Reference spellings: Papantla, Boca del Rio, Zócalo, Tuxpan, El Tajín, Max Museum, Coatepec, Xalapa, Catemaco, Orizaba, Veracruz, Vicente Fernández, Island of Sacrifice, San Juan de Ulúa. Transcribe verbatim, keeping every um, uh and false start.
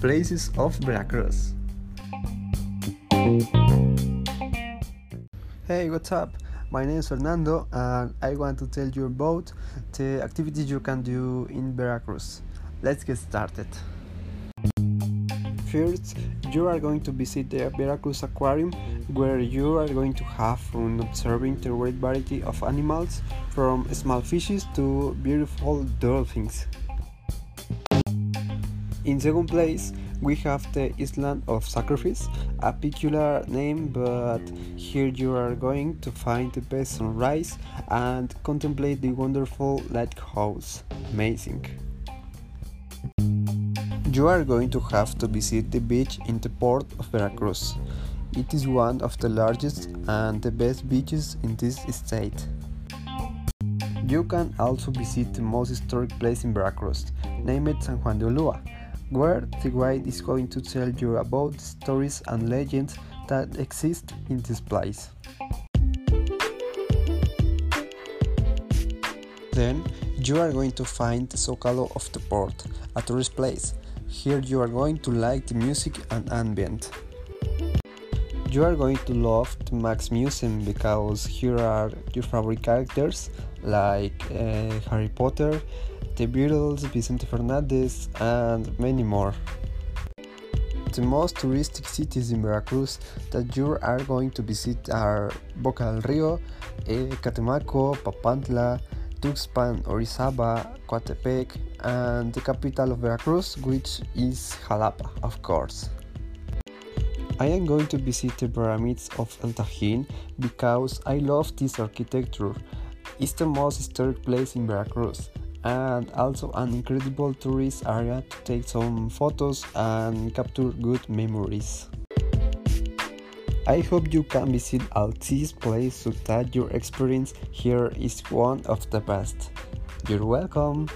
Places of Veracruz. Hey, what's up? My name is Fernando and I want to tell you about the activities you can do in Veracruz. Let's get started. First, you are going to visit the Veracruz Aquarium, where you are going to have fun observing the great variety of animals, from small fishes to beautiful dolphins. In second place, we have the Island of Sacrifice, a peculiar name, but here you are going to find the best sunrise and contemplate the wonderful lighthouse. Amazing! You are going to have to visit the beach in the port of Veracruz. It is one of the largest and the best beaches in this state. You can also visit the most historic place in Veracruz, named San Juan de Ulúa, where the guide is going to tell you about the stories and legends that exist in this place. Then, you are going to find the Zócalo of the port, a tourist place. Here you are going to like the music and ambient. You are going to love the Max Museum because here are your favorite characters like uh, Harry Potter, The Beatles, Vicente Fernández, and many more. The most touristic cities in Veracruz that you are going to visit are Boca del Rio, eh, Catemaco, Papantla, Tuxpan, Orizaba, Coatepec, and the capital of Veracruz, which is Xalapa, of course. I am going to visit the pyramids of El Tajín because I love this architecture. It's the most historic place in Veracruz, and also an incredible tourist area to take some photos and capture good memories. I hope you can visit all these places so that your experience here is one of the best. You're welcome!